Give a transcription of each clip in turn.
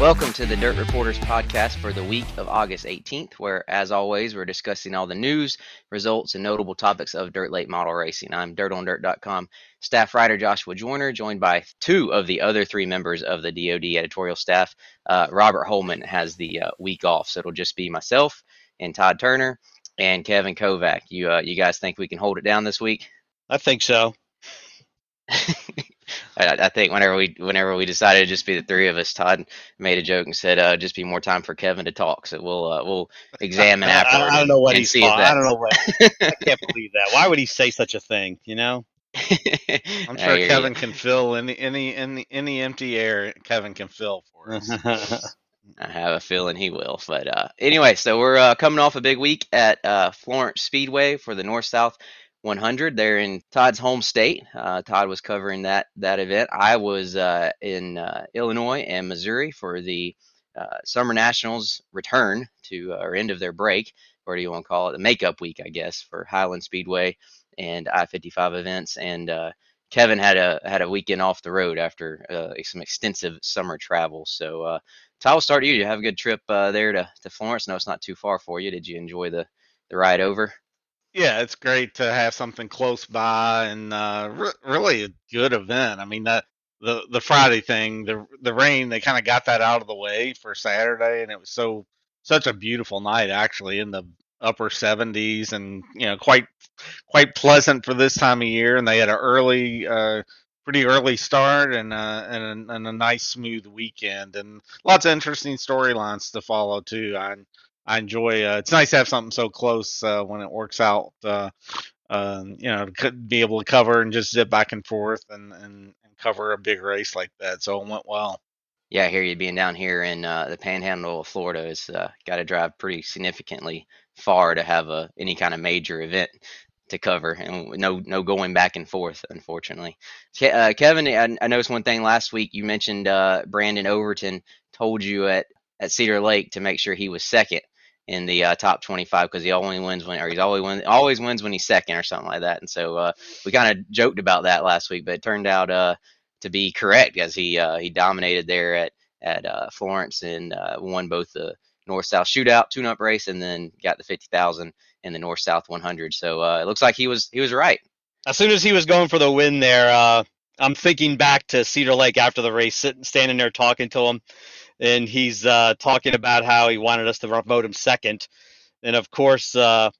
Welcome to the Dirt Reporters podcast for the week of August 18th, where, as always, we're discussing all the news, results, and notable topics of dirt late model racing. I'm DirtOnDirt.com staff writer Joshua Joyner, joined by two of the other three members of the DOD editorial staff. Robert Holman has the week off, so it'll just be myself and Todd Turner and Kevin Kovac. You guys think we can hold it down this week? I think so. I think whenever we decided to just be the three of us, Todd made a joke and said, "Just be more time for Kevin to talk." So we'll examine afterwards. I don't know what he's thought. I don't know what. I can't believe that. Why would he say such a thing? You know, I'm sure Kevin can fill any empty air. Kevin can fill for us. I have a feeling he will. But anyway, so we're coming off a big week at Florence Speedway for the North South 100 there in Todd's home state. Todd was covering that event. I was in Illinois and Missouri for the Summer Nationals return to or end of their break, or do you want to call it the makeup week, I guess, for Highland Speedway and I-55 events. And Kevin had a weekend off the road after some extensive summer travel. So Todd, we'll start with you. Did you have a good trip there to Florence? No, it's not too far for you. Did you enjoy the ride over? Yeah, it's great to have something close by, and really a good event. I mean, the Friday thing, the rain, they kind of got that out of the way for Saturday, and it was such a beautiful night, actually, in the upper 70s, and you know, quite pleasant for this time of year. And they had an pretty early start, and a nice smooth weekend, and lots of interesting storylines to follow too. I enjoy. It's nice to have something so close when it works out. You know, to be able to cover and just zip back and forth and cover a big race like that. So it went well. Yeah, I hear you. Being down here in the Panhandle of Florida is got to drive pretty significantly far to have any kind of major event to cover, and no going back and forth, unfortunately. Kevin, I noticed one thing last week. You mentioned Brandon Overton told you at Cedar Lake to make sure he was second in the top 25, because he only wins always wins when he's second or something like that. And so we kind of joked about that last week, but it turned out to be correct, as he dominated there at Florence and won both the North South Shootout tune-up race and then got the 50,000 in the North South 100. So it looks like he was right. As soon as he was going for the win there, I'm thinking back to Cedar Lake after the race, standing there talking to him. And he's talking about how he wanted us to vote him second. And, of course, I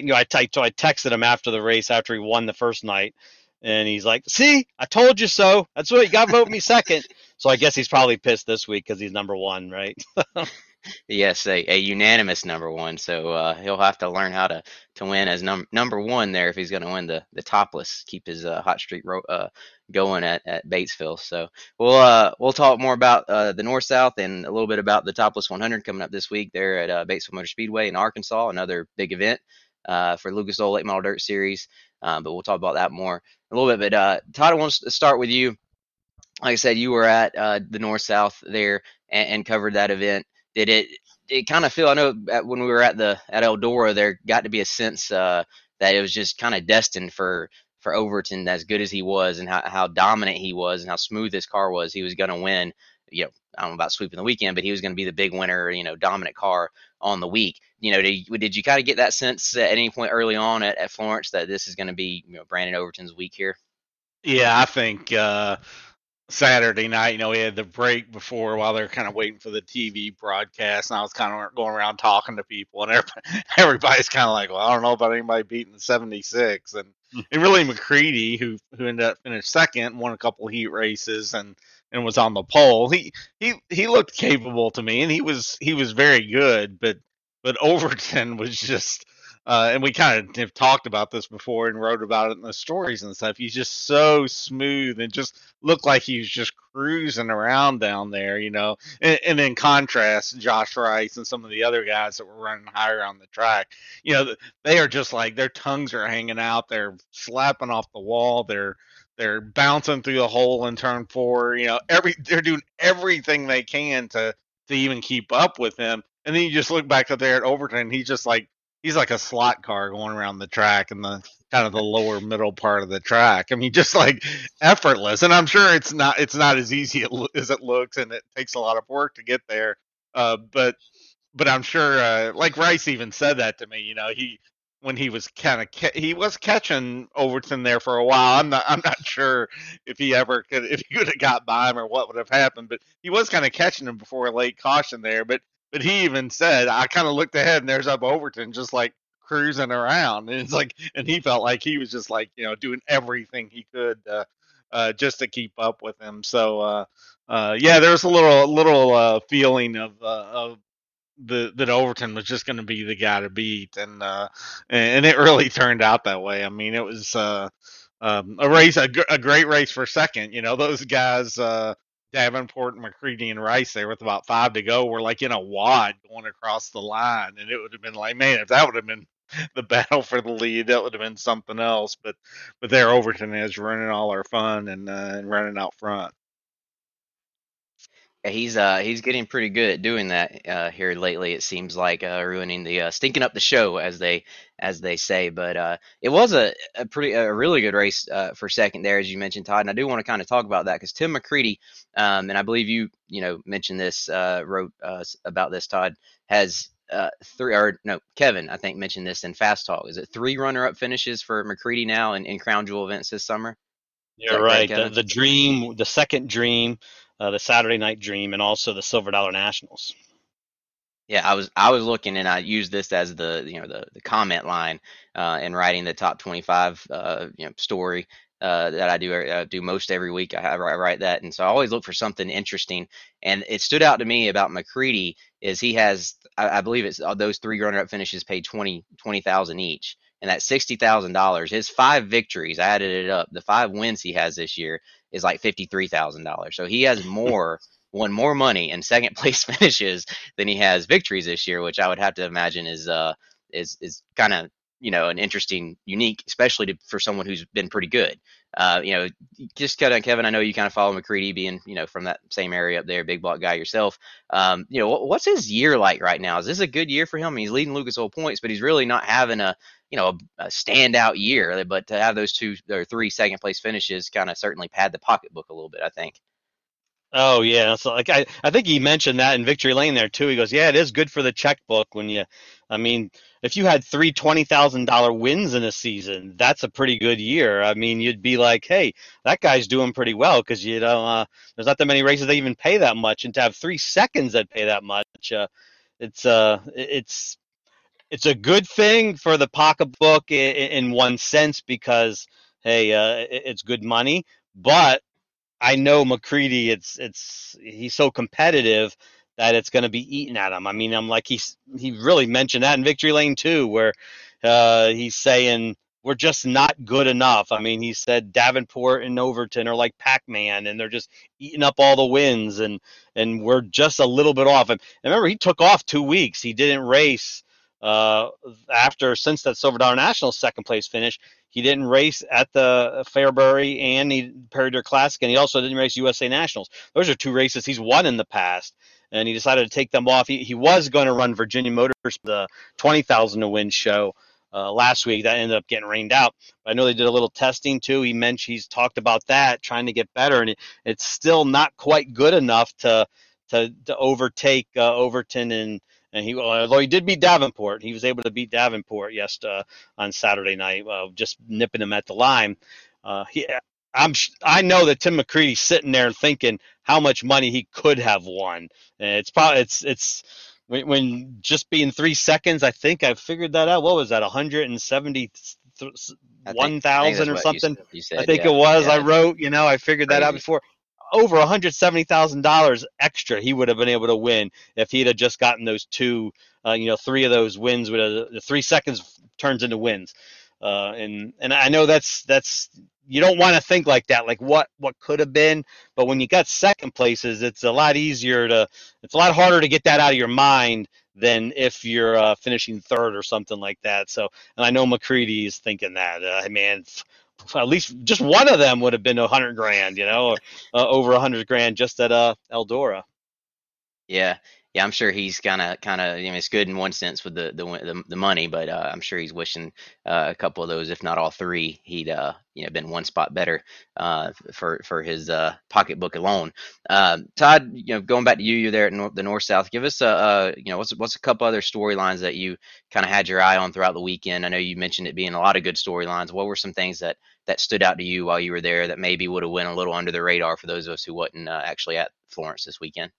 texted him after the race, after he won the first night. And he's like, "See, I told you so. That's what you got to vote me second." So I guess he's probably pissed this week because he's number one, right? Yes, a unanimous number one. So he'll have to learn how to win as number one there if he's going to win the topless, keep his hot streak going at Batesville. So we'll talk more about the North South and a little bit about the Topless 100 coming up this week there at Batesville Motor Speedway in Arkansas, another big event for Lucas Oil Late Model Dirt Series. But we'll talk about that more a little bit. But Todd, I want to start with you. Like I said, you were at the North South there and covered that event. Did it kind of feel, I know when we were at Eldora, there got to be a sense that it was just kind of destined for Overton, as good as he was and how dominant he was and how smooth his car was, he was going to win. You know, I don't know about sweeping the weekend, but he was going to be the big winner, you know, dominant car on the week. You know, did you kind of get that sense at any point early on at Florence that this is going to be, you know, Brandon Overton's week here? Yeah, I think Saturday night, you know, we had the break before while they're kind of waiting for the TV broadcast, and I was kind of going around talking to people, and everybody's kind of like, "Well, I don't know about anybody beating the 76." And really McCready, who ended up finished second, won a couple heat races and was on the pole. He looked capable to me, and he was very good, but Overton was just and we kind of have talked about this before and wrote about it in the stories and stuff. He's just so smooth and just looked like he was just cruising around down there, you know. And in contrast, Josh Rice and some of the other guys that were running higher on the track, you know, they are just like their tongues are hanging out. They're slapping off the wall. They're bouncing through the hole in turn four. You know, they're doing everything they can to even keep up with him. And then you just look back up there at Overton. He's like a slot car going around the track, and the kind of the lower middle part of the track. I mean, just like effortless. And I'm sure it's not as easy as it looks, and it takes a lot of work to get there. But I'm sure, like Rice even said that to me, you know, he was catching Overton there for a while. I'm not sure if he ever could, if he would have got by him or what would have happened, but he was kind of catching him before a late caution there. But he even said, I kind of looked ahead and there's up Overton just like cruising around. And it's like, and he felt like he was just like, you know, doing everything he could, just to keep up with him. So, yeah, there's a little feeling of, that Overton was just going to be the guy to beat, and it really turned out that way. I mean, it was a great race for second. You know, those guys, Davenport, McCready, and Rice, there with about 5 to go, were like in a wad going across the line, and it would have been like, man, if that would have been the battle for the lead, that would have been something else. But there, Overton is running all our fun and running out front. He's getting pretty good at doing that here lately. It seems like ruining the stinking up the show, as they say. But it was a really good race for second there, as you mentioned, Todd. And I do want to kind of talk about that because Tim McCready, and I believe you mentioned this, wrote about this. Todd has Kevin, I think, mentioned this in Fast Talk. Is it 3 runner-up finishes for McCready now in Crown Jewel events this summer? Yeah, right. The dream, the second dream. The Saturday night dream, and also the Silver Dollar Nationals. Yeah, I was looking, and I used this as the comment line in writing the top 25 story that I do most every week. I write that, and so I always look for something interesting. And it stood out to me about McCready is he has, I believe it's those 3 runner-up finishes paid $20,000 each, and that's $60,000. His 5 victories, I added it up, the 5 wins he has this year is like $53,000. So he has won more money in second place finishes than he has victories this year, which I would have to imagine is kind of, you know, an interesting, unique, especially for someone who's been pretty good. You know, just kind of, Kevin, I know you kind of follow McCready, being, you know, from that same area up there, big block guy yourself. You know, what's his year like right now? Is this a good year for him? I mean, he's leading Lucas Oil points, but he's really not having a standout year. But to have those 2 or 3 second place finishes kind of certainly pad the pocketbook a little bit, I think. Oh yeah, so like I think he mentioned that in Victory Lane there too. He goes, yeah, it is good for the checkbook when you. I mean, if you had 3 $20,000 wins in a season, that's a pretty good year. I mean, you'd be like, hey, that guy's doing pretty well because, you know, there's not that many races that even pay that much, and to have 3 seconds that pay that much, it's a good thing for the pocketbook in one sense because hey, it's good money, but. I know McCready, he's so competitive that it's going to be eaten at him. I mean, I'm like, he really mentioned that in Victory Lane too, where he's saying we're just not good enough. I mean, he said Davenport and Overton are like Pac-Man, and they're just eating up all the wins, and we're just a little bit off. And remember, he took off 2 weeks. He didn't race since that Silver Dollar Nationals second place finish. He didn't race at the Fairbury and the Perrier Classic, and he also didn't race USA Nationals. Those are 2 races he's won in the past, and he decided to take them off. He was going to run Virginia Motor Speedway, the 20,000 to win show last week. That ended up getting rained out. But I know they did a little testing too. He mentioned he's talked about that, trying to get better, and it's still not quite good enough to overtake Overton and he, although he did beat Davenport, he was able to beat Davenport on Saturday night, just nipping him at the line. I know that Tim McCready's sitting there thinking how much money he could have won. And it's probably it's when just being 3 seconds. I think I figured that out. What was that? 171,000 or something? You said, I think it was. Yeah. I wrote. You know, I figured that out before. Over $170,000 extra he would have been able to win if he'd have just gotten those 2, 3 of those wins. With the 3 seconds turns into wins, and I know that's you don't want to think like that, like what could have been. But when you got second places, it's a lot harder to get that out of your mind than if you're finishing third or something like that. So, and I know McCready is thinking that, man. At least just one of them would have been $100,000, over $100,000 just at Eldora. Yeah. yeah, I'm sure he's kind of, you know, it's good in one sense with the money, but I'm sure he's wishing a couple of those, if not all three, he'd been one spot better for his pocketbook alone. Todd, going back to you there at the North South, give us what's a couple other storylines that you kind of had your eye on throughout the weekend. I know you mentioned it being a lot of good storylines. What were some things that stood out to you while you were there that maybe would have went a little under the radar for those of us who wasn't actually at Florence this weekend?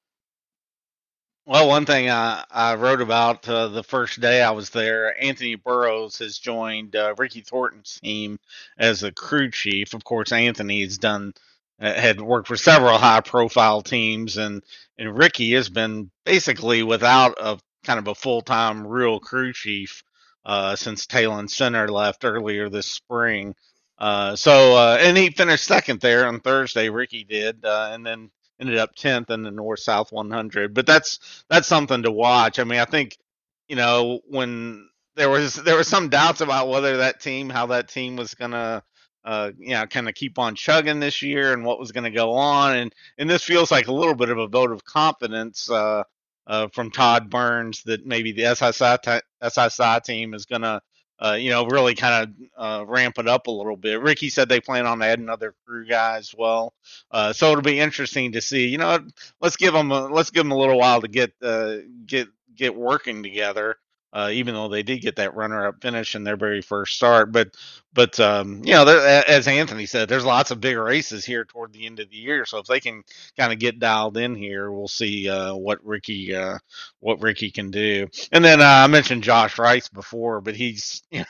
Well, one thing I wrote about the first day I was there, Anthony Burroughs has joined Ricky Thornton's team as a crew chief. Of course, Anthony's had worked for several high-profile teams, and Ricky has been basically without a kind of a full-time real crew chief since Talon Center left earlier this spring. And he finished second there on Thursday, Ricky did, and then ended up 10th in the North South 100, but that's something to watch. I mean, I think, when there were some doubts about how that team was going to, kind of keep on chugging this year and what was going to go on. And this feels like a little bit of a vote of confidence, from Todd Burns that maybe the SSI team is going to, really kind of ramp it up a little bit. Ricky said they plan on adding another crew guy as well, so it'll be interesting to see. Let's give them a little while to get working together. Even though they did get that runner-up finish in their very first start, but as Anthony said, there's lots of big races here toward the end of the year. So if they can kind of get dialed in here, we'll see what Ricky can do. And then I mentioned Josh Rice before, but he's worth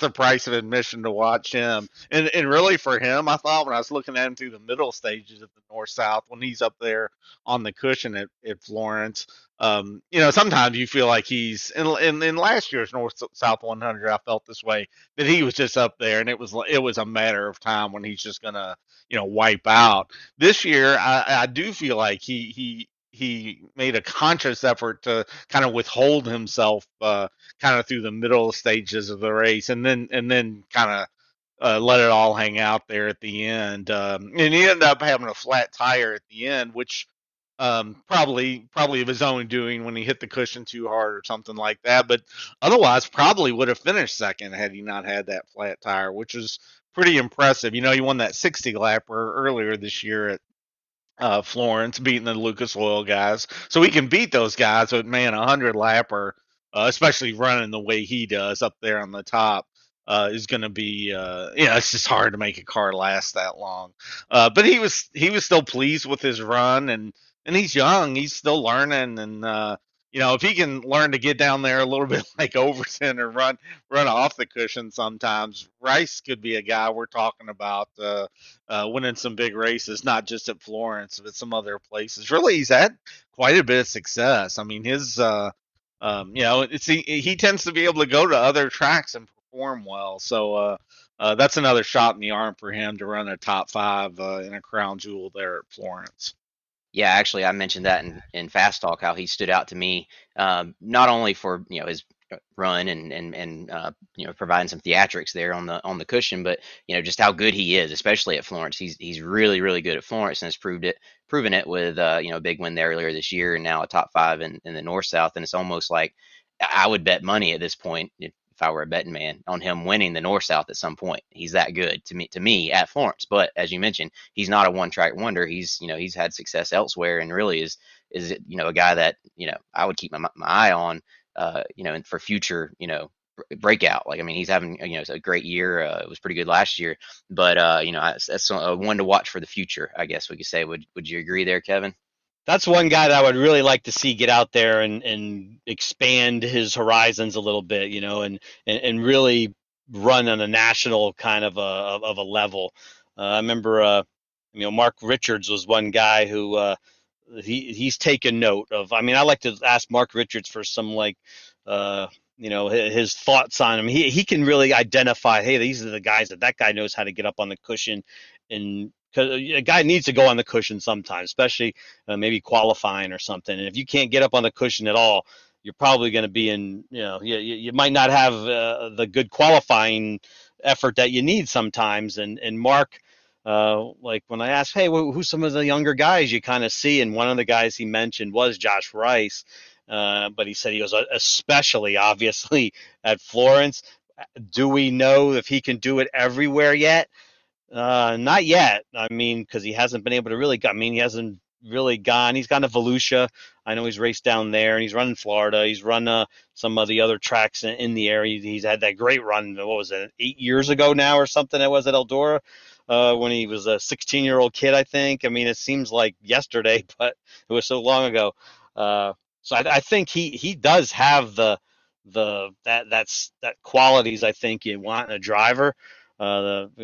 the price of admission to watch him. And really for him, I thought when I was looking at him through the middle stages of the North South, when he's up there on the cushion at Florence, sometimes you feel like he's in last year's North South 100. I felt this way, that he was just up there, and it was a matter of time when he's just gonna wipe out. This year, I do feel like he made a conscious effort to kind of withhold himself, kind of through the middle stages of the race, and then kind of let it all hang out there at the end. And he ended up having a flat tire at the end, which. Probably of his own doing when he hit the cushion too hard or something like that. But otherwise, probably would have finished second had he not had that flat tire, which is pretty impressive. He won that 60-lapper earlier this year at Florence, beating the Lucas Oil guys. So he can beat those guys, but man, a 100-lapper, especially running the way he does up there on the top, is going to be, it's just hard to make a car last that long. But he was still pleased with his run, and he's young, he's still learning, and if he can learn to get down there a little bit like Overton or run off the cushion sometimes, Rice could be a guy we're talking about winning some big races, not just at Florence, but some other places. Really, he's had quite a bit of success. I mean, his he tends to be able to go to other tracks and perform well, so that's another shot in the arm for him to run a top five in a crown jewel there at Florence. Yeah, actually, I mentioned that in Fast Talk, how he stood out to me, not only for his run and providing some theatrics there on the cushion, but just how good he is, especially at Florence. He's really, really good at Florence, and has proven it with a big win there earlier this year, and now a top five in the North South. And it's almost like I would bet money at this point, if I were a betting man, on him winning the North South at some point. He's that good to me at Florence. But as you mentioned, he's not a one track wonder. He's, he's had success elsewhere, and really is a guy that, I would keep my eye on, and for future, breakout. Like, I mean, he's having, a great year. It was pretty good last year, but, that's one to watch for the future, I guess we could say. Would you agree there, Kevin? That's one guy that I would really like to see get out there and expand his horizons a little bit, and really run on a national kind of a level. I remember, Mark Richards was one guy who he's taken note of. I mean, I like to ask Mark Richards for some his thoughts on him. He can really identify, hey, these are the guys that guy knows how to get up on the cushion, and because a guy needs to go on the cushion sometimes, especially maybe qualifying or something. And if you can't get up on the cushion at all, you're probably going to be in, you might not have the good qualifying effort that you need sometimes. And Mark Like when I asked, hey, who's some of the younger guys you kind of see? And one of the guys he mentioned was Josh Rice. But he said he was especially, obviously, at Florence. Do we know if he can do it everywhere yet? Not yet. I mean, because he hasn't been able to really go. I mean, he hasn't really gone. He's gone to Volusia. I know he's raced down there, and he's run in Florida. He's run some of the other tracks in the area. He's had that great run, what was it, 8 years ago now or something that was at Eldora when he was a 16-year-old kid, I think. I mean, it seems like yesterday, but it was so long ago. So I think he does have that qualities I think you want in a driver.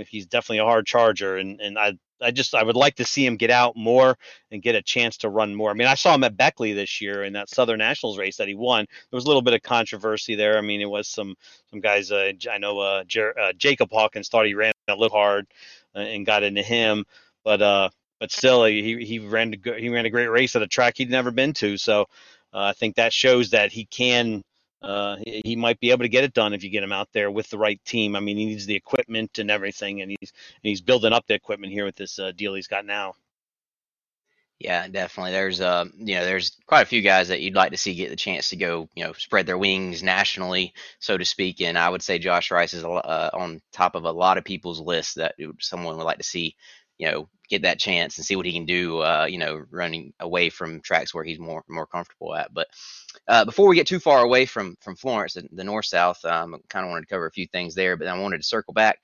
He's definitely a hard charger, and I would like to see him get out more and get a chance to run more. I mean, I saw him at Beckley this year in that Southern Nationals race that he won. There was a little bit of controversy there. I mean, it was some guys. I know Jacob Hawkins thought he ran a little hard and got into him, but still he ran a great race at a track he'd never been to. So I think that shows that he can. He might be able to get it done if you get him out there with the right team. I mean, he needs the equipment and everything, and he's building up the equipment here with this deal he's got now. Yeah, definitely. There's there's quite a few guys that you'd like to see get the chance to go, spread their wings nationally, so to speak. And I would say Josh Rice is on top of a lot of people's list that someone would like to see, get that chance and see what he can do, running away from tracks where he's more comfortable at. But before we get too far away from Florence, the North-South, kind of wanted to cover a few things there, but I wanted to circle back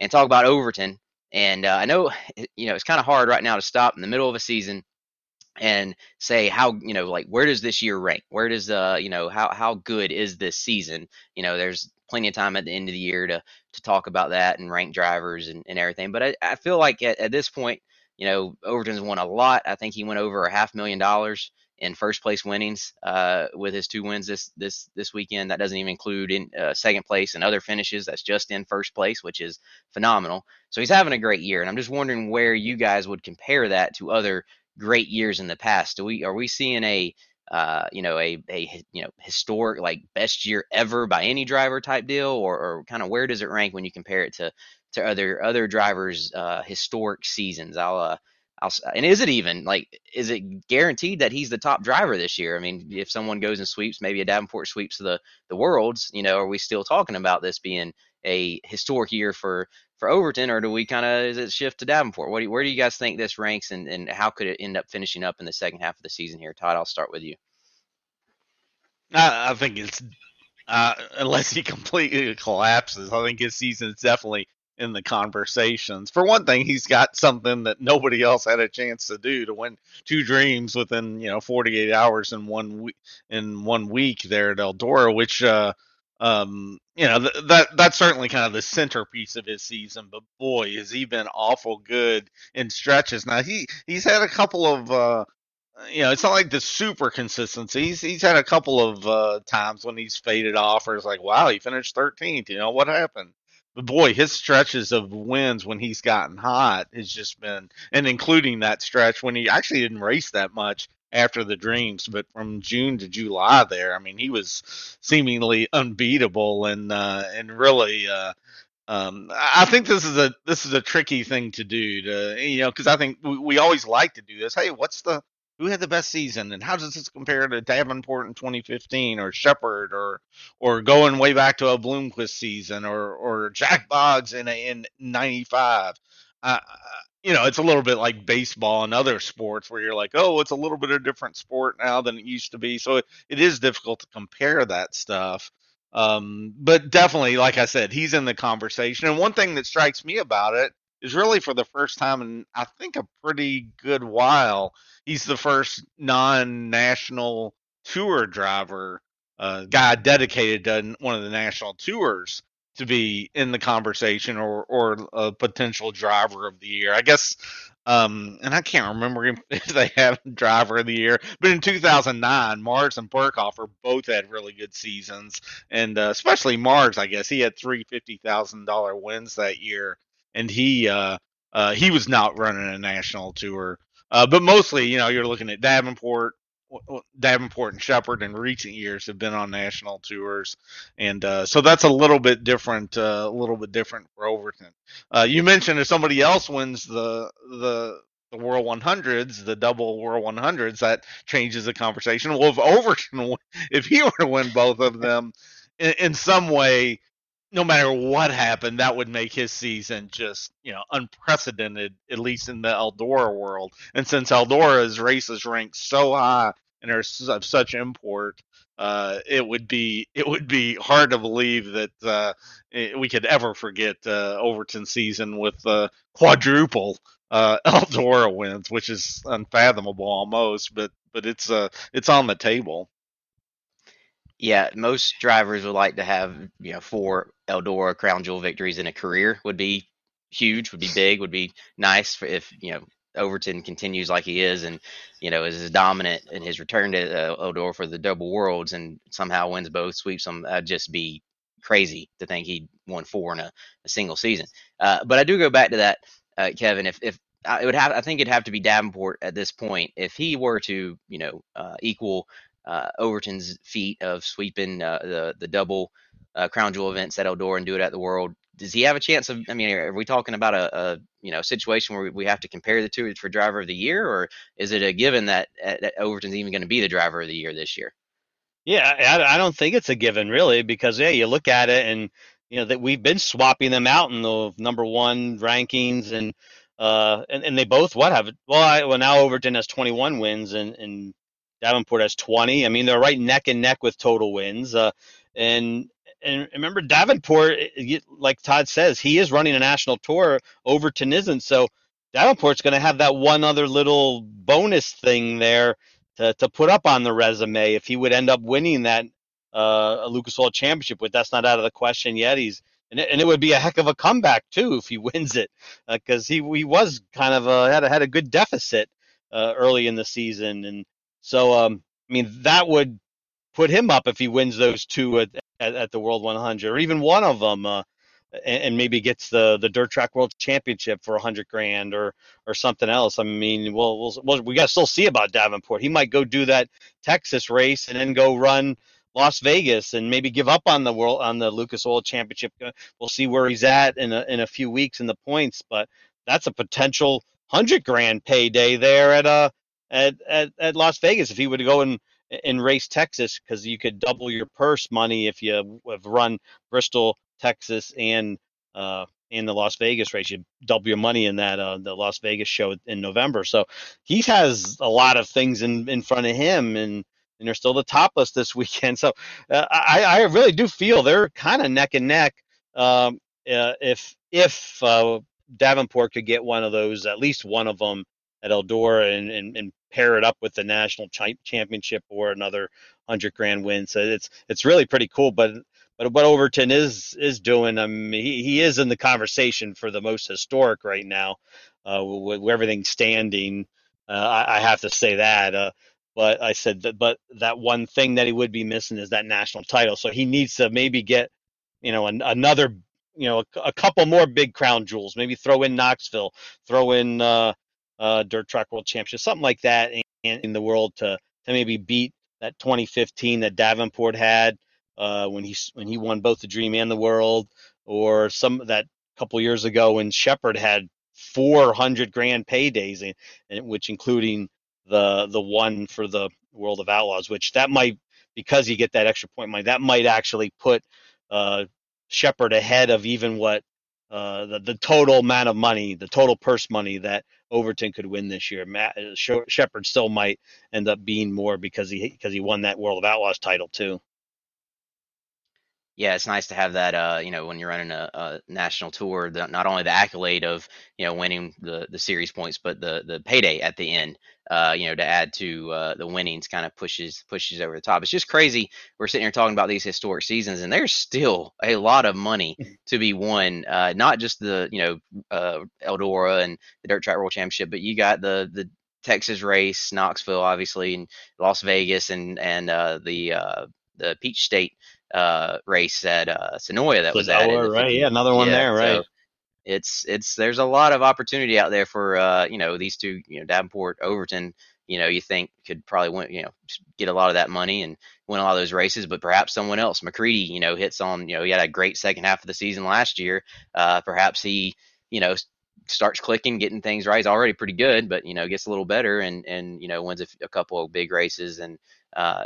and talk about Overton. And I know, it's kind of hard right now to stop in the middle of a season and say how, where does this year rank? Where does, how good is this season? There's plenty of time at the end of the year to talk about that and rank drivers and everything. But I feel like at this point, Overton's won a lot. I think he went over $500,000 in first place winnings with his two wins this weekend. That doesn't even include in second place and other finishes. That's just in first place, which is phenomenal. So he's having a great year. And I'm just wondering where you guys would compare that to other great years in the past. Are we seeing a historic, like, best year ever by any driver type deal, or kind of where does it rank when you compare it to other drivers' historic seasons? And is it even, like, is it guaranteed that he's the top driver this year? I mean, if someone goes and sweeps, maybe a Davenport sweeps the Worlds, are we still talking about this being a historic year for Overton, or do we kind of, is it shift to Davenport? Where do you guys think this ranks, and how could it end up finishing up in the second half of the season here? Todd, I'll start with you. I think it's, unless he completely collapses, I think his season is definitely in the conversations. For one thing, he's got something that nobody else had a chance to do, to win two dreams within, 48 hours in one week there at Eldora, which, that's certainly kind of the centerpiece of his season, but boy, has he been awful good in stretches. Now he's had a couple of, it's not like the super consistency. He's had a couple of times when he's faded off, or it's like, wow, he finished 13th. What happened? But boy, his stretches of wins when he's gotten hot has just been, and including that stretch when he actually didn't race that much after the dreams, but from June to July there, I mean, he was seemingly unbeatable, and really, I think this is a tricky thing to do, because I think we always like to do this. Hey, who had the best season, and how does this compare to Davenport in 2015, or Sheppard, or going way back to a Bloomquist season, or Jack Boggs in 95. It's a little bit like baseball and other sports where you're like, oh, it's a little bit of a different sport now than it used to be. So it is difficult to compare that stuff. But definitely, like I said, he's in the conversation. And one thing that strikes me about it is really for the first time in, I think, a pretty good while, he's the first non-national tour driver, guy dedicated to one of the national tours, to be in the conversation or a potential driver of the year, I guess. And I can't remember if they had a driver of the year, but in 2009, Mars and Burkhofer both had really good seasons. And especially Mars, I guess, he had three $50,000 wins that year. And he was not running a national tour, but mostly, you're looking at Davenport, Davenport and Sheppard in recent years have been on national tours, and so that's a little bit different for Overton. You mentioned if somebody else wins the World 100s, the double World 100s, that changes the conversation. Well, if Overton, if he were to win both of them, in some way, no matter what happened, that would make his season just, unprecedented, at least in the Eldora world. And since Eldora's races rank so high and are of such import, it would be hard to believe that we could ever forget Overton's season with quadruple Eldora wins, which is unfathomable almost, but it's on the table. Yeah, most drivers would like to have, 4 Eldora Crown Jewel victories in a career. Would be huge, would be big, would be nice if, Overton continues like he is and, is as dominant in his return to Eldora for the double worlds and somehow wins both, sweeps them. That'd just be crazy to think he'd won 4 in a single season. But I do go back to that, Kevin, it'd have to be Davenport at this point. If he were to, equal Overton's feat of sweeping the double Crown Jewel events at Eldora and do it at the World, does he have a chance of? I mean, are we talking about a situation where we have to compare the two for driver of the year, or is it a given that Overton's even going to be the driver of the year this year? Yeah, I don't think it's a given really, because you look at it and that we've been swapping them out in the number one rankings and they both now Overton has 21 wins and Davenport has 20. I mean, they're right neck and neck with total wins. And remember, Davenport, like Todd says, he is running a national tour. Overton isn't. So Davenport's going to have that one other little bonus thing there to put up on the resume if he would end up winning that Lucas Oil Championship. But that's not out of the question yet. And it would be a heck of a comeback too if he wins it, because he was kind of had a good deficit early in the season. And so, that would put him up if he wins those two at the World 100, or even one of them, and maybe gets the Dirt Track World Championship for $100,000 or something else. I mean, we got to still see about Davenport. He might go do that Texas race and then go run Las Vegas and maybe give up on the Lucas Oil Championship. We'll see where he's at in a few weeks in the points, but that's a potential $100,000 payday there at Las Vegas if he would go and race Texas, because you could double your purse money if you have run Bristol, Texas, and the Las Vegas race. You double your money in that the Las Vegas show in November. So he has a lot of things in front of him, and they're still the topless this weekend. So I really do feel they're kind of neck and neck. If Davenport could get one of those, at least one of them, at Eldora and pair it up with the national championship or another $100,000 win. So it's really pretty cool. But what Overton is doing, he is in the conversation for the most historic right now, with everything standing. I have to say that. But I said that. But that one thing that he would be missing is that national title. So he needs to maybe get, another, a couple more big crown jewels. Maybe throw in Knoxville. Throw in. Dirt Track World Championship, something like that, and in the world to maybe beat that 2015 that Davenport had when he won both the Dream and the World, or some of that couple years ago when Sheppard had $400,000 paydays, and which including the one for the World of Outlaws, which that might, because you get that extra point money, that might actually put Sheppard ahead of even what the total amount of money, the total purse money that Overton could win this year. Sheppard still might end up being more because he won that World of Outlaws title too. Yeah, it's nice to have that. When you're running a national tour, not only the accolade of winning the series points, but the payday at the end. To add to the winnings, kind of pushes over the top. It's just crazy. We're sitting here talking about these historic seasons, and there's still a lot of money to be won. Not just the Eldora and the Dirt Track World Championship, but you got the Texas race, Knoxville, obviously, and Las Vegas, and the Peach State race at Sonoya that was added. Right? Yeah, another one there, right? So, there's a lot of opportunity out there for these two, Davenport, Overton, you know, you think could probably win, you know, get a lot of that money and win a lot of those races, but perhaps someone else, McCready, you know, hits on, you know, he had a great second half of the season last year. Perhaps he, you know, starts clicking, getting things right. He's already pretty good, but, you know, gets a little better and, you know, wins a couple of big races and,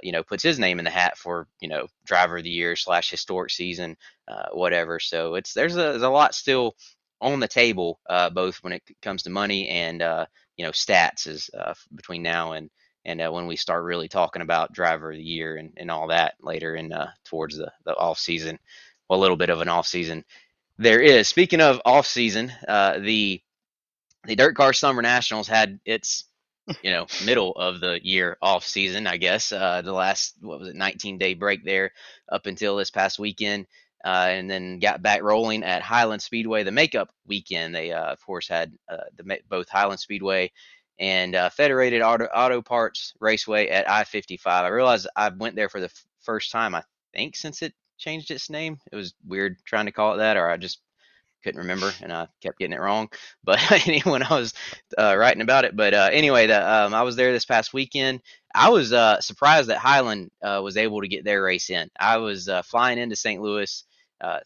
you know, puts his name in the hat for, you know, driver of the year / historic season, whatever. So it's, there's a lot still on the table, both when it comes to money and, you know, stats is, between now and when we start really talking about driver of the year and all that later in, towards the off season, well, a little bit of an off season there is. Speaking of off season, the Dirt Car Summer Nationals had its, you know, middle of the year off season, I guess, the last, 19-day break there up until this past weekend. And then got back rolling at Highland Speedway, the makeup weekend. They, of course, had both Highland Speedway and Federated Auto Parts Raceway at I-55. I realized I went there for the first time, I think, since it changed its name. It was weird trying to call it that, or I just couldn't remember, and I kept getting it wrong. But when I was writing about it. But anyway, I was there this past weekend. I was surprised that Highland was able to get their race in. I was flying into St. Louis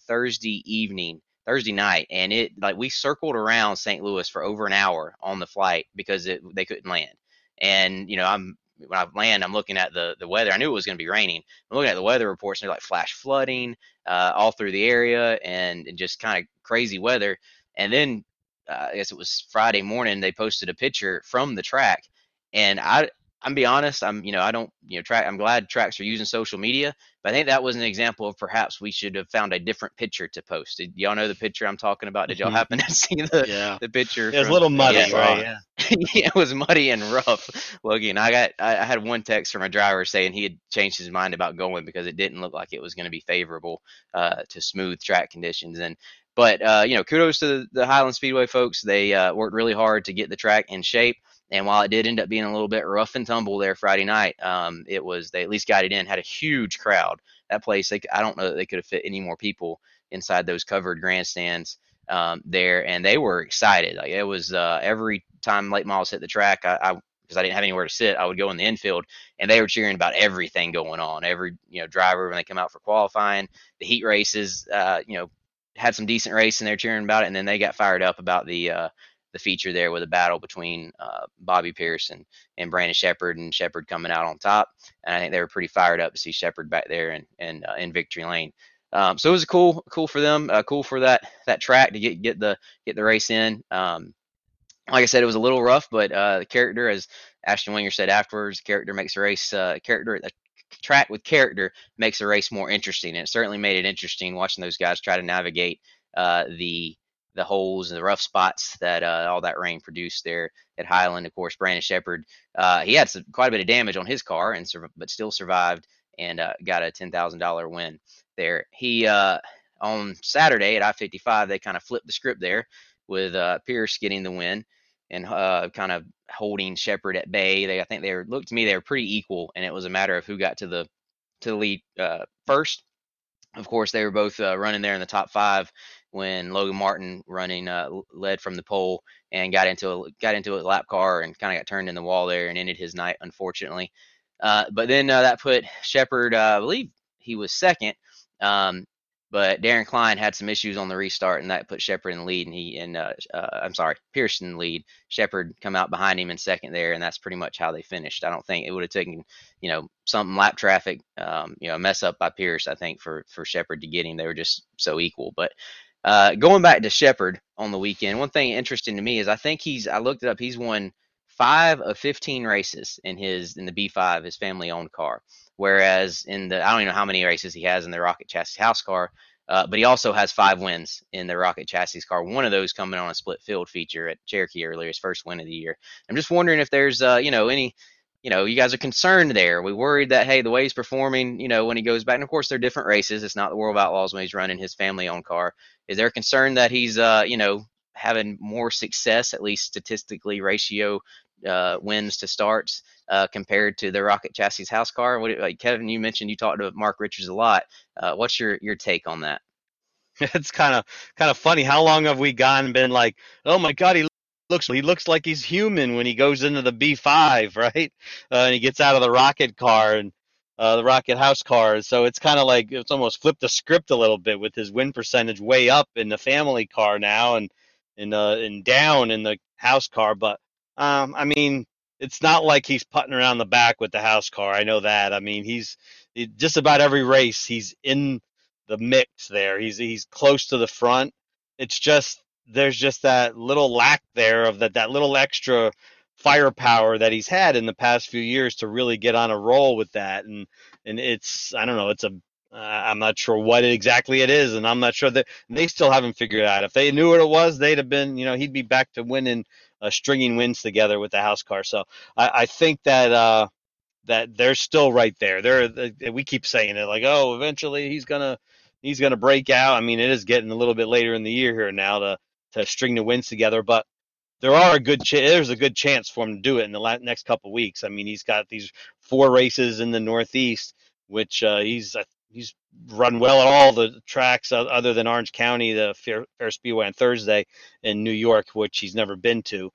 Thursday night, and we circled around St. Louis for over an hour on the flight because they couldn't land. And when I land, I'm looking at the weather. I knew it was going to be raining. I'm looking at the weather reports, and they're like flash flooding all through the area and just kind of crazy weather. And then I guess it was Friday morning, they posted a picture from the track, and I'm be honest, I'm glad tracks are using social media, but I think that was an example of perhaps we should have found a different picture to post. Did y'all know the picture I'm talking about? Did y'all happen to see the picture? It was a little muddy, right? Yeah. Yeah, it was muddy and rough looking. I had one text from a driver saying he had changed his mind about going because it didn't look like it was going to be favorable to smooth track conditions. But kudos to the Highland Speedway folks. They worked really hard to get the track in shape. And while it did end up being a little bit rough and tumble there Friday night, they at least got it in, had a huge crowd. That place, I don't know that they could have fit any more people inside those covered grandstands there. And they were excited. Like, it was every time late models hit the track, because I didn't have anywhere to sit, I would go in the infield, and they were cheering about everything going on. Every driver when they come out for qualifying, the heat races, had some decent race, and they're cheering about it. And then they got fired up about the feature there with a battle between Bobby Pierce and Brandon Sheppard, and Sheppard coming out on top. And I think they were pretty fired up to see Sheppard back there and in victory lane. So it was cool for them, cool for that track to get the race in. Like I said, it was a little rough, but the character, as Ashton Winger said afterwards, track with character makes a race more interesting. And it certainly made it interesting watching those guys try to navigate the holes and the rough spots that all that rain produced there at Highland. Of course, Brandon Sheppard, he had quite a bit of damage on his car, but still survived and got a $10,000 win there. He on Saturday at I-55, they kind of flipped the script there with Pierce getting the win and kind of holding Sheppard at bay. I think they looked to me they were pretty equal, and it was a matter of who got to the lead first. Of course, they were both running there in the top five when Logan Martin running led from the pole and got into a lap car and kind of got turned in the wall there and ended his night, unfortunately. But then that put Sheppard, I believe he was second, but Darren Klein had some issues on the restart, and that put Sheppard in the lead, and Pierce in the lead. Sheppard come out behind him in second there, and that's pretty much how they finished. I don't think it would have taken, something lap traffic, a mess up by Pierce, I think, for Sheppard to get him. They were just so equal. But going back to Sheppard on the weekend, one thing interesting to me is I think I looked it up, he's won 5 of 15 races in the B5, his family-owned car, whereas I don't even know how many races he has in the Rocket Chassis house car, but he also has 5 wins in the Rocket Chassis car, one of those coming on a split field feature at Cherokee earlier, his first win of the year. I'm just wondering if there's, any... you guys are concerned there. We worried that, hey, the way he's performing, when he goes back, and of course they're different races. It's not the World of Outlaws when he's running his family-owned car. Is there a concern that he's, having more success, at least statistically, ratio wins to starts compared to the Rocket Chassis house car? Kevin, you mentioned you talked to Mark Richards a lot. What's your take on that? It's kind of funny. How long have we been like, oh my God, he He looks like he's human when he goes into the B5, right? And he gets out of the rocket car and the rocket house car. So it's kind of like it's almost flipped the script a little bit with his win percentage way up in the family car now and down in the house car. But I mean, it's not like he's putting around the back with the house car. I know that. I mean, he's just about every race he's in the mix there. He's close to the front. It's just there's just that little lack there of that little extra firepower that he's had in the past few years to really get on a roll with that. And it's, I don't know, it's I'm not sure what exactly it is. And I'm not sure that they still haven't figured it out. If they knew what it was, they'd have been, he'd be back to winning, stringing wins together with the house car. So I think that they're still right there. We keep saying it like, oh, eventually he's going to break out. I mean, it is getting a little bit later in the year here now to string the wins together, but there are there's a good chance for him to do it in the next couple of weeks. I mean, he's got these 4 races in the Northeast, which he's run well at all the tracks other than Orange County, the Fair Speedway on Thursday, in New York, which he's never been to.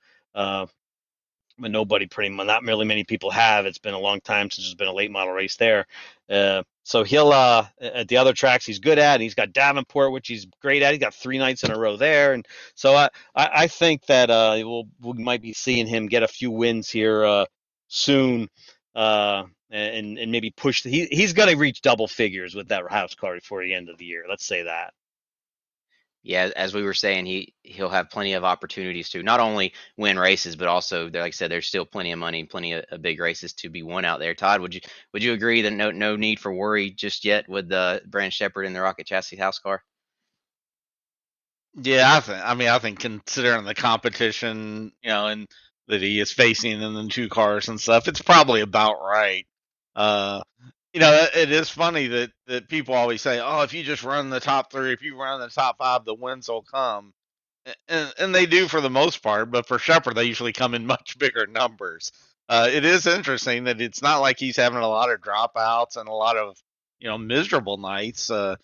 But nobody pretty much, not really many people have. It's been a long time since there's been a late model race there. So he'll, at the other tracks he's good at, and he's got Davenport, which he's great at. He's got 3 nights in a row there. And so I think that we might be seeing him get a few wins here soon and maybe push. He's going to reach double figures with that house car before the end of the year. Let's say that. Yeah, as we were saying, he'll have plenty of opportunities to not only win races, but also, like I said, there's still plenty of money, plenty of big races to be won out there. Todd, would you agree that no need for worry just yet with Brandon Sheppard in the Rocket Chassis house car? Yeah, I think considering the competition, and that he is facing in the 2 cars and stuff, it's probably about right. It is funny that people always say, oh, if you just run the top 3, if you run the top 5, the wins will come. And they do for the most part, but for Sheppard, they usually come in much bigger numbers. It is interesting that it's not like he's having a lot of dropouts and a lot of, miserable nights, but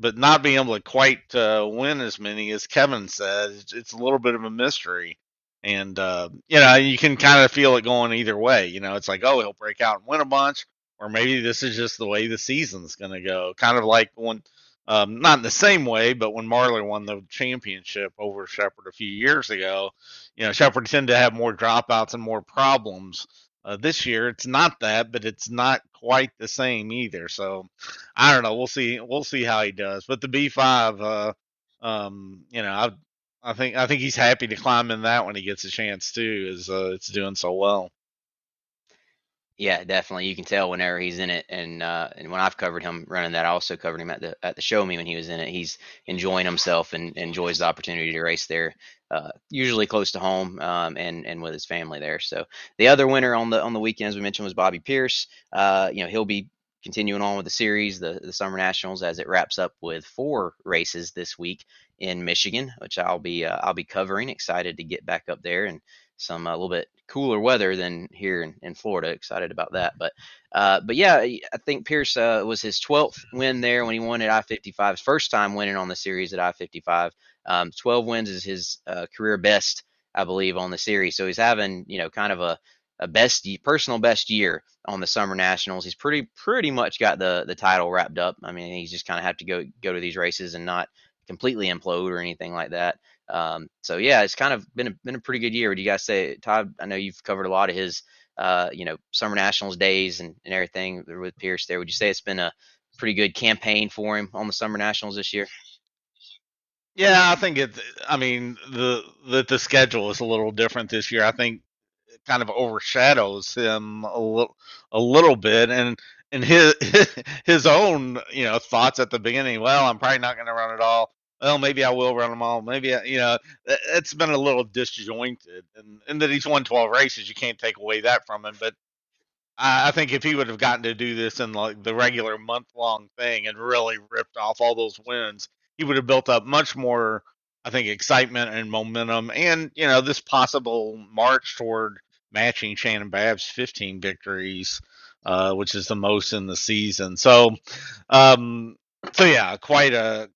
not being able to quite win as many as Kevin said. It's a little bit of a mystery. And, you can kind of feel it going either way. It's like, oh, he'll break out and win a bunch. Or maybe this is just the way the season's going to go. Kind of like when, not in the same way, but when Marler won the championship over Sheppard a few years ago, Sheppard tend to have more dropouts and more problems. This year, it's not that, but it's not quite the same either. So I don't know. We'll see how he does. But the B5, I think he's happy to climb in that when he gets a chance too, as it's doing so well. Yeah, definitely. You can tell whenever he's in it, and when I've covered him running that, I also covered him at the show me when he was in it. He's enjoying himself and enjoys the opportunity to race there, usually close to home, and with his family there. So the other winner on the weekends we mentioned was Bobby Pierce. He'll be continuing on with the series, the Summer Nationals, as it wraps up with 4 races this week in Michigan, which I'll be covering. Excited to get back up there and some a little bit cooler weather than here in Florida. Excited about that. But yeah, I think Pierce was his 12th win there when he won at I-55, his first time winning on the series at I-55. 12 wins is his career best, I believe, on the series. So he's having, kind of a personal best year on the Summer Nationals. He's pretty much got the title wrapped up. I mean, he's just kind of have to go to these races and not completely implode or anything like that. So yeah, it's kind of been a pretty good year. Would you guys say, Todd? I know you've covered a lot of his, Summer Nationals days and everything with Pierce there. Would you say it's been a pretty good campaign for him on the Summer Nationals this year? Yeah, I think the schedule is a little different this year. I think it kind of overshadows him a little bit, and his own thoughts at the beginning. Well, I'm probably not going to run it all. Well, maybe I will run them all. Maybe, it's been a little disjointed. And that he's won 12 races, you can't take away that from him. But I think if he would have gotten to do this in like the regular month-long thing and really ripped off all those wins, he would have built up much more, I think, excitement and momentum. And, this possible march toward matching Shannon Babb's 15 victories, which is the most in the season. So, So yeah, quite a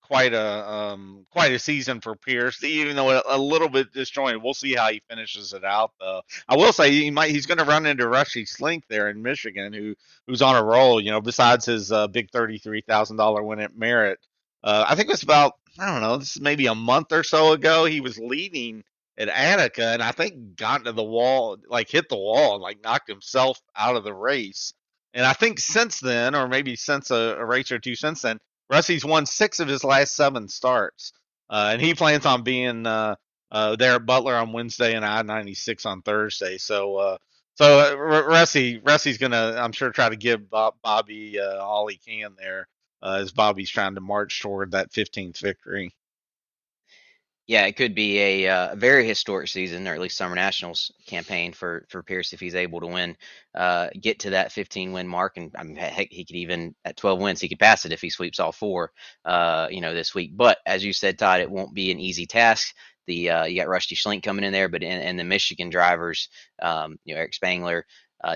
season for Pierce, even though a little bit disjointed. We'll see how he finishes it out, though. I will say he's going to run into Rusty Schlenk there in Michigan, who's on a roll. You know, besides his big $33,000 win at Merritt, I think it was about, this is maybe a month or so ago, he was leading at Attica, and I think got to the wall, like hit the wall, and like knocked himself out of the race. And I think since then, or maybe since a race or two since then, Rusty's won 6 of his last 7 starts, and he plans on being there at Butler on Wednesday and I-96 on Thursday. So Rusty's gonna, I'm sure, try to give Bobby all he can there, as Bobby's trying to march toward that 15th victory. Yeah, it could be a very historic season, or at least Summer Nationals campaign for Pierce if he's able to win, get to that 15-win mark. And I mean, heck, he could even, at 12 wins, he could pass it if he sweeps all 4, this week. But as you said, Todd, it won't be an easy task. You got Rusty Schlenk coming in there, but and the Michigan drivers, Eric Spangler,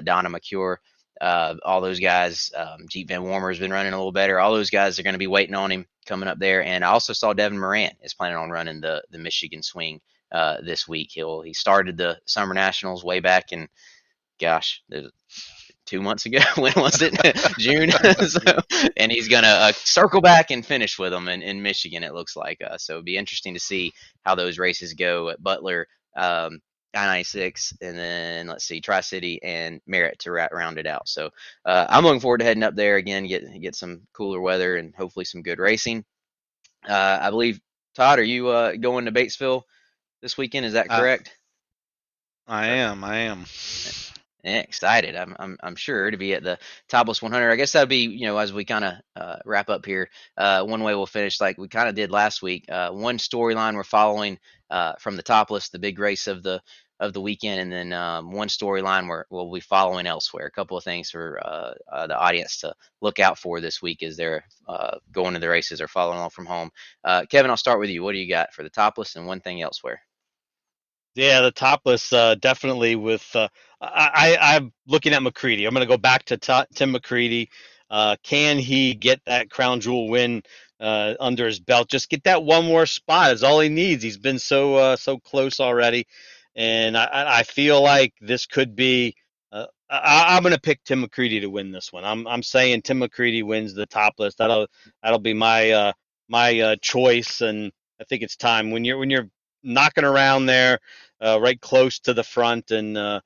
Donna McCure, all those guys, Jeep Van Warmer has been running a little better. All those guys are going to be waiting on him coming up there. And I also saw Devin Moran is planning on running the Michigan swing this week. He started the Summer Nationals way back in, gosh, 2 months ago. When was it? June. And he's going to circle back and finish with them in Michigan, it looks like. So it'd be interesting to see how those races go at Butler, I-96, and then let's see, Tri-City and Merritt to round it out. So I'm looking forward to heading up there again, get some cooler weather and hopefully some good racing. I believe, Todd, are you going to Batesville this weekend? Is that correct? I am. Excited, I'm sure, to be at the Topless 100. I guess that'd be, as we kind of wrap up here, one way we'll finish like we kind of did last week. One storyline we're following from the Topless, the big race of the weekend, and then one storyline we'll be following elsewhere. A couple of things for the audience to look out for this week as they're going to the races or following along from home. Kevin, I'll start with you. What do you got for the Topless and one thing elsewhere? Yeah, the Topless, definitely with I'm looking at McCready. I'm going to go back to Tim McCready. Can he get that crown jewel win under his belt? Just get that one more spot is all he needs. He's been so close already. And I feel like this could be I'm going to pick Tim McCready to win this one. I'm saying Tim McCready wins the Topless. That'll be my choice. And I think it's time when you're knocking around there, right close to the front, and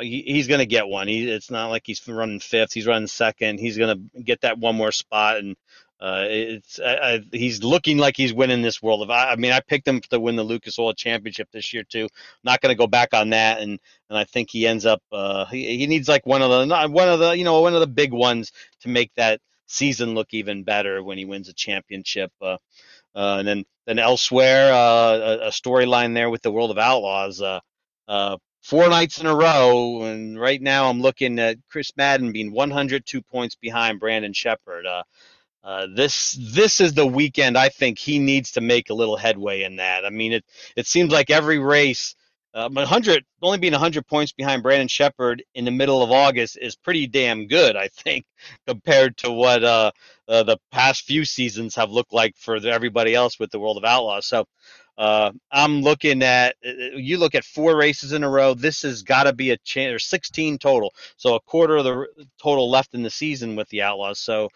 he's going to get one. It's not like he's running 5th; he's running 2nd. He's going to get that one more spot, and he's looking like he's winning this World of. I picked him to win the Lucas Oil Championship this year too. I'm not going to go back on that, and I think he ends up. He needs like one of the big ones to make that season look even better when he wins a championship. And then elsewhere, a storyline there with the World of Outlaws, 4 nights in a row. And right now I'm looking at Chris Madden being 102 points behind Brandon Sheppard. This is the weekend I think he needs to make a little headway in that. I mean, it seems like every race, 100 only being 100 points behind Brandon Sheppard in the middle of August is pretty damn good, I think, compared to what the past few seasons have looked like for everybody else with the World of Outlaws. So I'm looking at, you look at 4 races in a row, this has got to be a chance, or 16 total, so a quarter of the total left in the season with the Outlaws. So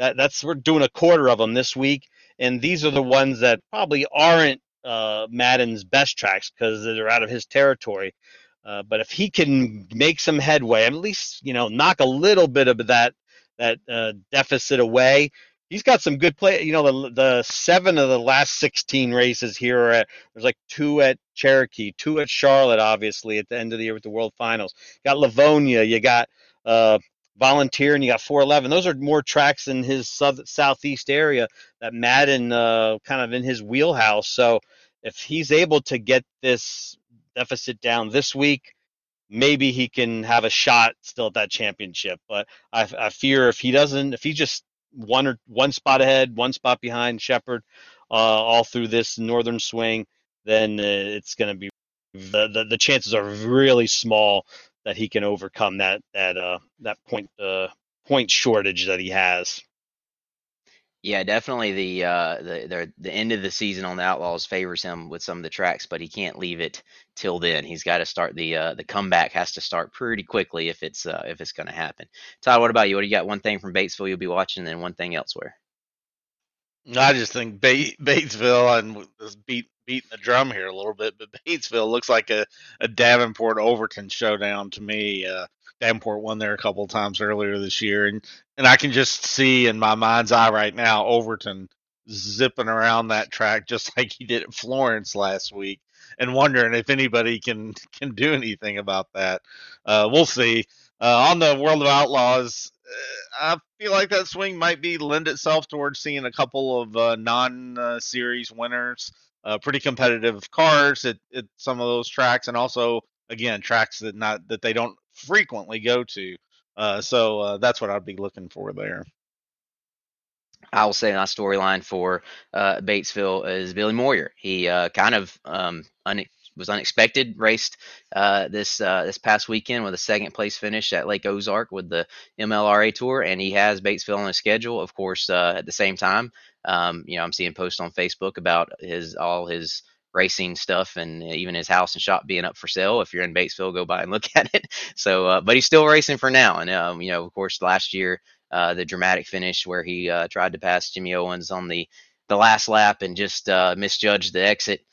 that's we're doing a quarter of them this week, and these are the ones that probably aren't Madden's best tracks because they're out of his territory, but if he can make some headway, at least knock a little bit of that deficit away, he's got some good play. The 7 of the last 16 races here are there's like 2 at Cherokee, 2 at Charlotte, obviously at the end of the year with the World Finals. You got Livonia, you got Volunteer, and you got 411. Those are more tracks in his southeast area that Madden kind of in his wheelhouse. So if he's able to get this deficit down this week, maybe he can have a shot still at that championship. But I fear if he doesn't, if he's just one spot ahead, one spot behind Sheppard all through this northern swing, then it's going to be the chances are really small that he can overcome that point shortage that he has. Yeah, definitely the end of the season on the Outlaws favors him with some of the tracks, but he can't leave it till then. He's got to start the comeback has to start pretty quickly if it's going to happen. Todd, what about you? What do you got? One thing from Batesville you'll be watching, and then one thing elsewhere. I just think Batesville, and this beating the drum here a little bit, but Batesville looks like a Davenport Overton showdown to me. Davenport won there a couple of times earlier this year, and I can just see in my mind's eye right now Overton zipping around that track just like he did at Florence last week, and wondering if anybody can do anything about that. We'll see. On the World of Outlaws, I feel like that swing might be lend itself towards seeing a couple of non-series winners, pretty competitive cars at some of those tracks, and also again tracks that they don't frequently go to. So that's what I'd be looking for there. I will say my storyline for Batesville is Billy Moyer. He was unexpected, raced this past weekend with a second place finish at Lake Ozark with the MLRA Tour, and he has Batesville on his schedule. Of course, at the same time, I'm seeing posts on Facebook about all his racing stuff, and even his house and shop being up for sale. If you're in Batesville, go by and look at it. So, but he's still racing for now. And, of course, last year, the dramatic finish where he tried to pass Jimmy Owens on the last lap and just misjudged the exit.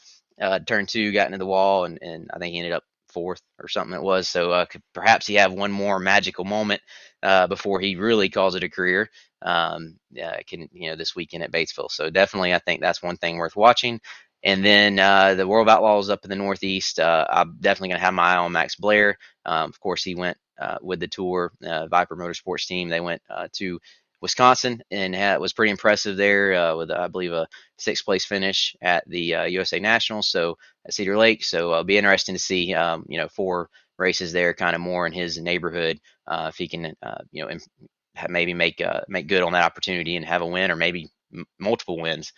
Turn two, got into the wall, and I think he ended up fourth or something it was. So perhaps he have one more magical moment before he really calls it a career. This weekend at Batesville. So definitely I think that's one thing worth watching. And then the World of Outlaws up in the Northeast, I'm definitely going to have my eye on Max Blair. Of course, he went with the tour, Viper Motorsports team. They went to Wisconsin and was pretty impressive there with, I believe, a sixth-place finish at the USA Nationals, so at Cedar Lake. So it'll be interesting to see, 4 races there, kind of more in his neighborhood, if he can, maybe make good on that opportunity and have a win, or maybe multiple wins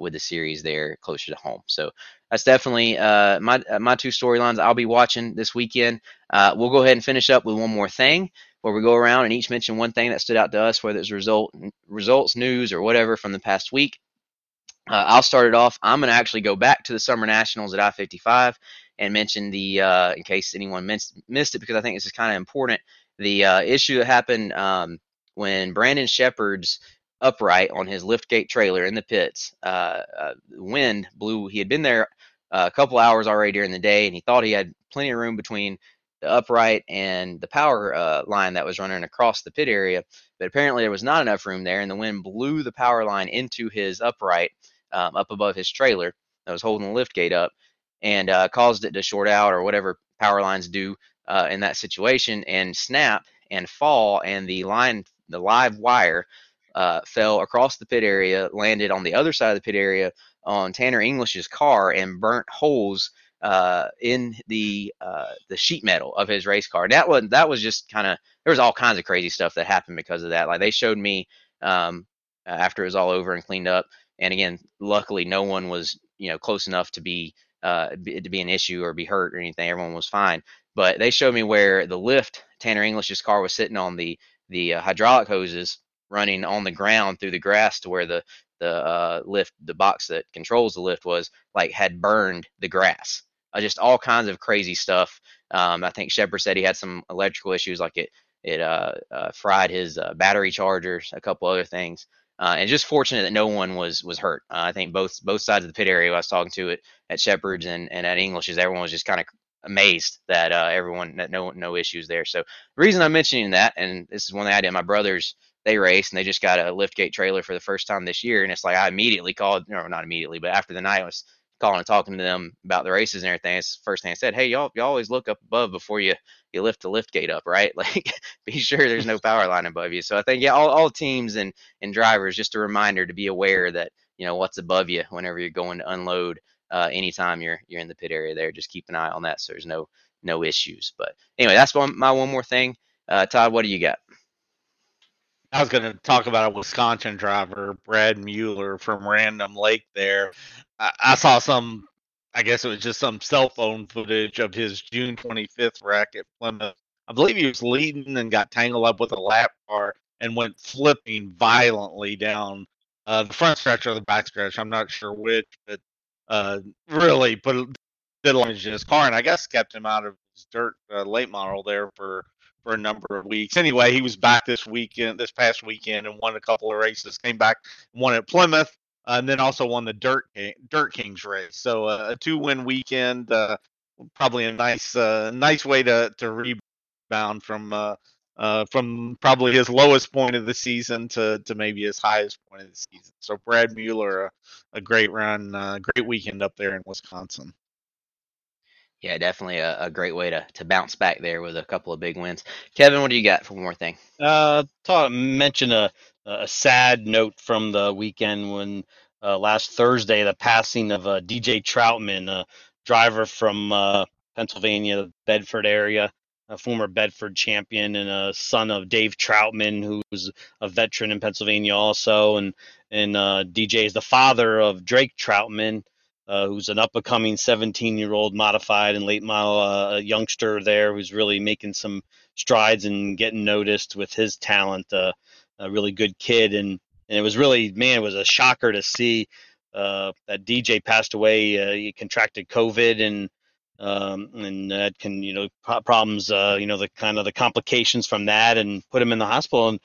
with the series there closer to home. So that's definitely my 2 storylines I'll be watching this weekend. We'll go ahead and finish up with one more thing where we go around and each mention one thing that stood out to us, whether it's results, news, or whatever from the past week. I'll start it off. I'm going to actually go back to the Summer Nationals at I-55 and mention in case anyone missed it, because I think this is kind of important, the issue that happened when Brandon Sheppard's upright on his liftgate trailer in the pits. Wind blew. He had been there a couple hours already during the day, and he thought he had plenty of room between the upright and the power line that was running across the pit area, but apparently there was not enough room there, and the wind blew the power line into his upright up above his trailer that was holding the liftgate up, and caused it to short out, or whatever power lines do in that situation, and snap and fall, and the live wire fell across the pit area, landed on the other side of the pit area on Tanner English's car, and burnt holes in the sheet metal of his race car. That was just kind of, there was all kinds of crazy stuff that happened because of that. Like, they showed me after it was all over and cleaned up. And again, luckily no one was close enough to be an issue or be hurt or anything. Everyone was fine. But they showed me where the lift Tanner English's car was sitting on, the hydraulic hoses running on the ground through the grass to where the lift, the box that controls the lift was, like, had burned the grass. Just all kinds of crazy stuff. I think Sheppard said he had some electrical issues, like it fried his battery chargers, a couple other things. And just fortunate that no one was hurt. I think both sides of the pit area I was talking to at Sheppard's and at English's, everyone was just kind of amazed that no issues there. So the reason I'm mentioning that, and this is one thing I did, my brothers, they raced, and they just got a liftgate trailer for the first time this year. And it's like, I immediately called, no, not immediately, but after the night I was calling and talking to them about the races and everything. It's the first thing I said, hey, y'all always look up above before you lift the liftgate up, right? Like, be sure there's no power line above you. So I think, yeah, all teams and drivers, just a reminder to be aware that, what's above you whenever you're going to unload, anytime you're in the pit area there, just keep an eye on that. So there's no issues. But anyway, that's my one more thing. Todd, what do you got? I was going to talk about a Wisconsin driver, Brad Mueller from Random Lake there. I saw some cell phone footage of his June 25th wreck at Plymouth. I believe he was leading and got tangled up with a lap bar and went flipping violently down the front stretch or the back stretch. I'm not sure which, but really did a lot to his car, and I guess kept him out of his dirt late model there for a number of weeks. Anyway, he was back this past weekend, and won a couple of races. Came back, won at Plymouth, and then also won the Dirt Kings race. So a 2-win weekend, probably a nice way to rebound from probably his lowest point of the season to maybe his highest point of the season. So Brad Mueller, a great run, great weekend up there in Wisconsin. Yeah, definitely a great way to bounce back there with a couple of big wins. Kevin, what do you got for one more thing? Todd mentioned a sad note from the weekend when last Thursday, the passing of DJ Troutman, a driver from Pennsylvania, Bedford area, a former Bedford champion and a son of Dave Troutman, who was a veteran in Pennsylvania also. And DJ is the father of Drake Troutman, who's an up-and-coming 17-year-old modified and late model youngster there who's really making some strides and getting noticed with his talent, a really good kid. And it was really, man, it was a shocker to see that DJ passed away. He contracted COVID and that can, problems, the kind of the complications from that, and put him in the hospital and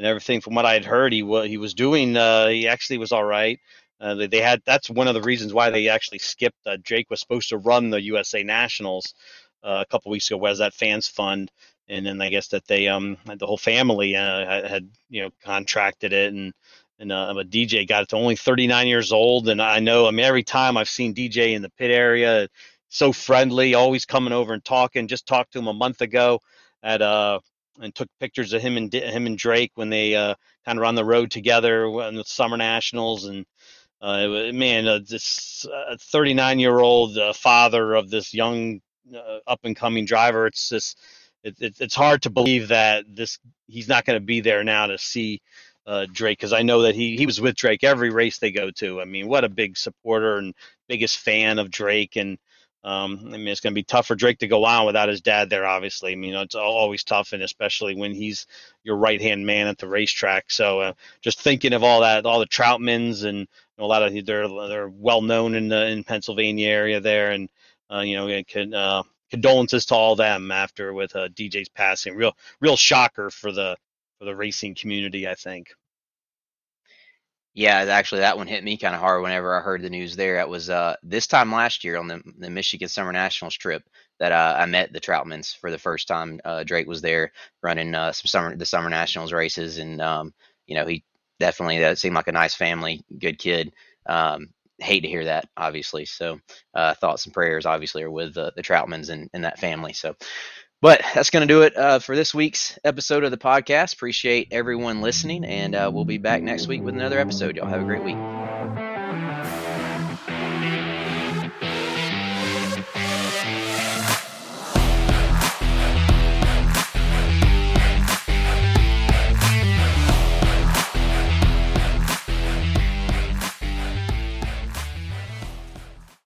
everything. From what I had heard, he was doing, he actually was all right. They had, that's one of the reasons why they actually skipped. Drake was supposed to run the USA Nationals a couple weeks ago, was that fans fund, and then I guess that they the whole family had contracted it, and a DJ got it to only 39 years old, and I know, every time I've seen DJ in the pit area, so friendly, always coming over and talking. Just talked to him a month ago at and took pictures of him and Drake when they kind of were on the road together in the Summer Nationals, and. This 39-year-old father of this young up-and-coming driver, it's hard to believe that he's not going to be there now to see Drake, because I know that he was with Drake every race they go to. What a big supporter and biggest fan of Drake, and it's going to be tough for Drake to go on without his dad there, obviously. It's always tough, and especially when he's your right-hand man at the racetrack. So just thinking of all that, all the Troutmans, and a lot of they're well known in Pennsylvania area there, and condolences to all them after with DJ's passing. Real shocker for the racing community, I think. Yeah, actually, that one hit me kind of hard whenever I heard the news there. That was this time last year on the Michigan Summer Nationals trip that I met the Troutmans for the first time. Drake was there running the Summer Nationals races, and he definitely seemed like a nice family, good kid. Hate to hear that, obviously. So thoughts and prayers, obviously, are with the Troutmans and that family. So. But that's going to do it for this week's episode of the podcast. Appreciate everyone listening, and we'll be back next week with another episode. Y'all have a great week.